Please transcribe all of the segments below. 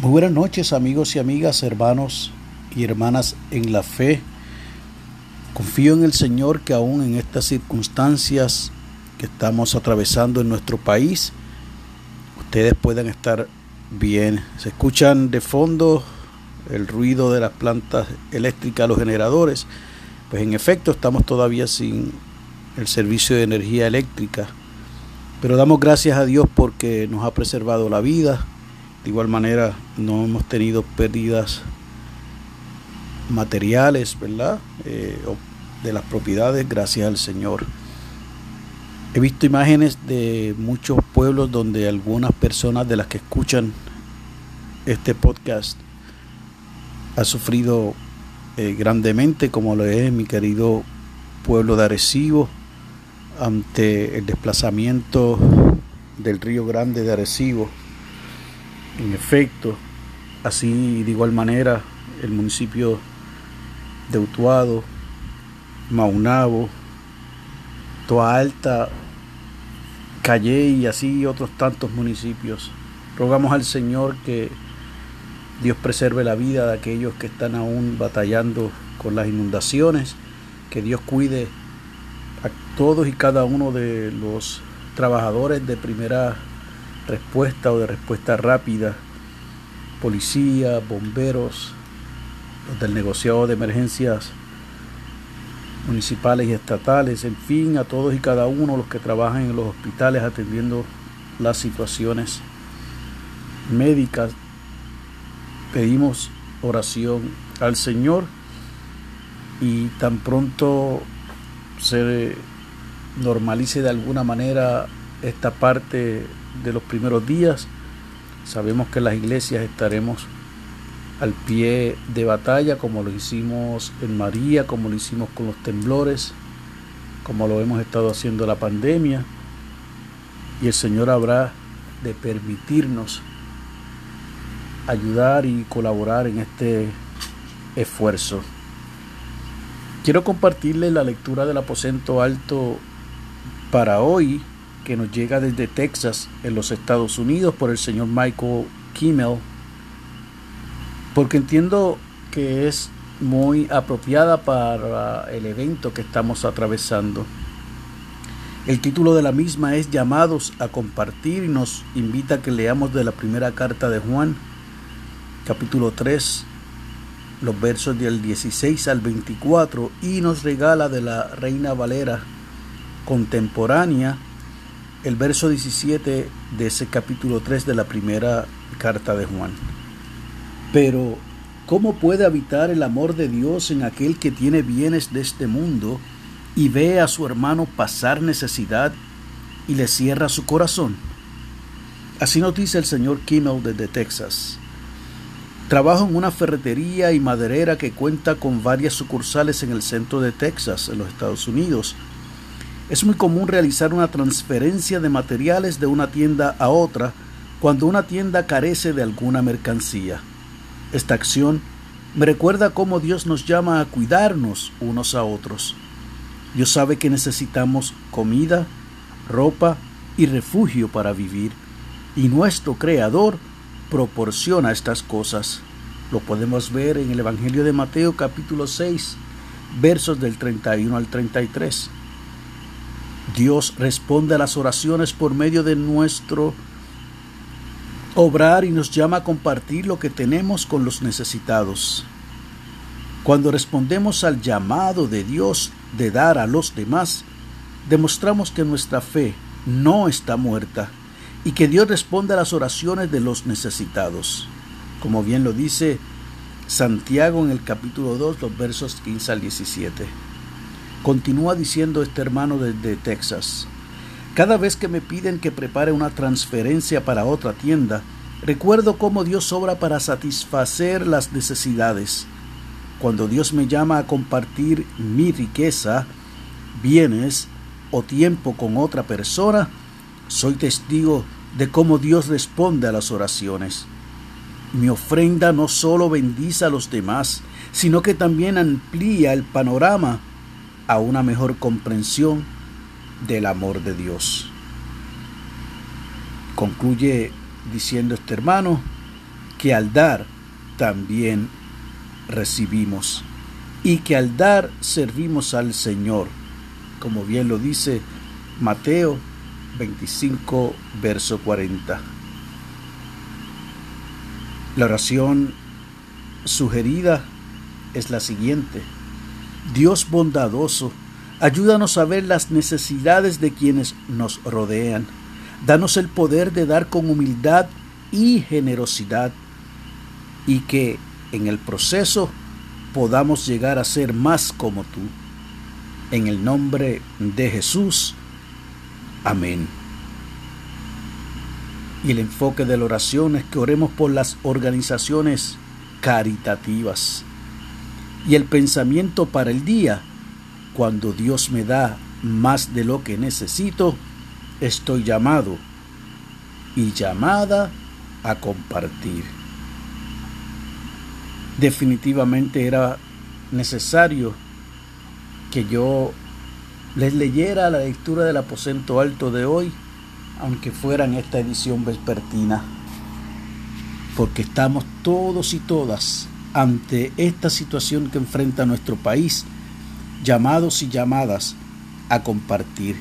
Muy buenas noches, amigos y amigas, hermanos y hermanas en la fe. Confío en el Señor que aún en estas circunstancias que estamos atravesando en nuestro país, ustedes puedan estar bien. Se escuchan de fondo el ruido de las plantas eléctricas, los generadores. Pues en efecto estamos todavía sin el servicio de energía eléctrica, pero damos gracias a Dios porque nos ha preservado la vida. De igual manera no hemos tenido pérdidas materiales, ¿verdad? De las propiedades, gracias al Señor. He visto imágenes de muchos pueblos donde algunas personas de las que escuchan este podcast han sufrido grandemente, como lo es mi querido pueblo de Arecibo, ante el desplazamiento del Río Grande de Arecibo. En efecto, así de igual manera el municipio de Utuado, Maunabo, Toa Alta, Cayey y así otros tantos municipios. Rogamos al Señor que Dios preserve la vida de aquellos que están aún batallando con las inundaciones, que Dios cuide a todos y cada uno de los trabajadores de primera respuesta o de respuesta rápida, policía, bomberos, los del negociado de emergencias municipales y estatales, en fin, a todos y cada uno los que trabajan en los hospitales atendiendo las situaciones médicas. Pedimos oración al Señor y tan pronto se normalice de alguna manera esta parte de los primeros días, sabemos que en las iglesias estaremos al pie de batalla, como lo hicimos en María, como lo hicimos con los temblores, como lo hemos estado haciendo la pandemia, y el Señor habrá de permitirnos ayudar y colaborar en este esfuerzo. Quiero compartirles la lectura del aposento alto para hoy, que nos llega desde Texas, en los Estados Unidos, por el señor Michael Kimmel, porque entiendo que es muy apropiada para el evento que estamos atravesando. El título de la misma es Llamados a compartir y nos invita a que leamos de la primera carta de Juan, capítulo 3, los versos del 16 al 24, y nos regala de la Reina Valera contemporánea el verso 17 de ese capítulo 3 de la primera carta de Juan. Pero, ¿cómo puede habitar el amor de Dios en aquel que tiene bienes de este mundo y ve a su hermano pasar necesidad y le cierra su corazón? Así nos dice el señor Kimmel desde Texas. Trabajo en una ferretería y maderera que cuenta con varias sucursales en el centro de Texas, en los Estados Unidos. Es muy común realizar una transferencia de materiales de una tienda a otra cuando una tienda carece de alguna mercancía. Esta acción me recuerda cómo Dios nos llama a cuidarnos unos a otros. Dios sabe que necesitamos comida, ropa y refugio para vivir, y nuestro Creador proporciona estas cosas. Lo podemos ver en el Evangelio de Mateo capítulo 6, versos del 31 al 33. Dios responde a las oraciones por medio de nuestro obrar y nos llama a compartir lo que tenemos con los necesitados. Cuando respondemos al llamado de Dios de dar a los demás, demostramos que nuestra fe no está muerta y que Dios responde a las oraciones de los necesitados. Como bien lo dice Santiago en el capítulo 2, los versos 15 al 17. Continúa diciendo este hermano desde Texas. Cada vez que me piden que prepare una transferencia para otra tienda, recuerdo cómo Dios obra para satisfacer las necesidades. Cuando Dios me llama a compartir mi riqueza, bienes o tiempo con otra persona, soy testigo de cómo Dios responde a las oraciones. Mi ofrenda no solo bendice a los demás, sino que también amplía el panorama a una mejor comprensión del amor de Dios. Concluye diciendo este hermano, que al dar también recibimos y que al dar servimos al Señor, como bien lo dice Mateo 25, verso 40. La oración sugerida es la siguiente: Dios bondadoso, ayúdanos a ver las necesidades de quienes nos rodean. Danos el poder de dar con humildad y generosidad, y que en el proceso podamos llegar a ser más como tú. En el nombre de Jesús. Amén. Y el enfoque de la oración es que oremos por las organizaciones caritativas. Y el pensamiento para el día: cuando Dios me da más de lo que necesito, estoy llamado y llamada a compartir. Definitivamente era necesario que yo les leyera la lectura del aposento alto de hoy, aunque fuera en esta edición vespertina, porque estamos todos y todas ante esta situación que enfrenta nuestro país, llamados y llamadas a compartir.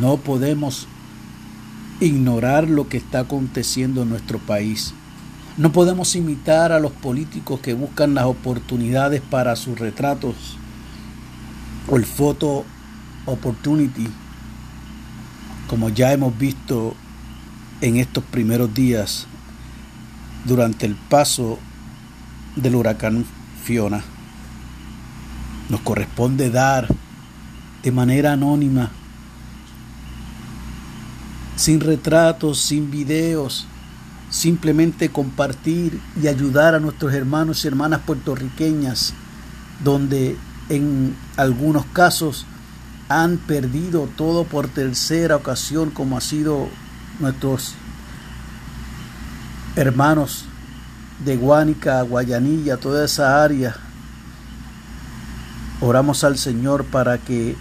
No podemos ignorar lo que está aconteciendo en nuestro país. No podemos imitar a los políticos que buscan las oportunidades para sus retratos o el photo opportunity, como ya hemos visto en estos primeros días durante el paso del huracán Fiona. Nos corresponde dar de manera anónima, sin retratos, sin videos, simplemente compartir y ayudar a nuestros hermanos y hermanas puertorriqueñas, donde en algunos casos han perdido todo por tercera ocasión, como ha sido nuestros hermanos de Guánica, Guayanilla, toda esa área. Oramos al Señor para que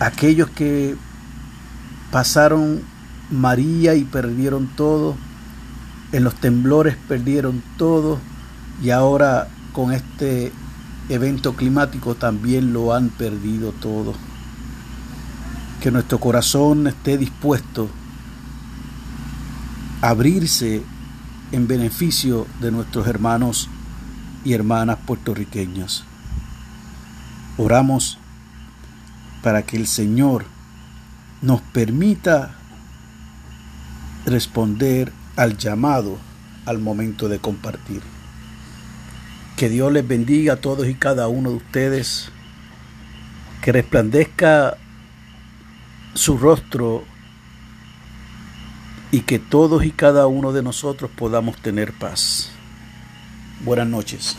aquellos que pasaron María y perdieron todo, en los temblores perdieron todo, y ahora con este evento climático también lo han perdido todo. Que nuestro corazón esté dispuesto a abrirse en beneficio de nuestros hermanos y hermanas puertorriqueños. Oramos para que el Señor nos permita responder al llamado al momento de compartir. Que Dios les bendiga a todos y cada uno de ustedes. Que resplandezca su rostro y que todos y cada uno de nosotros podamos tener paz. Buenas noches.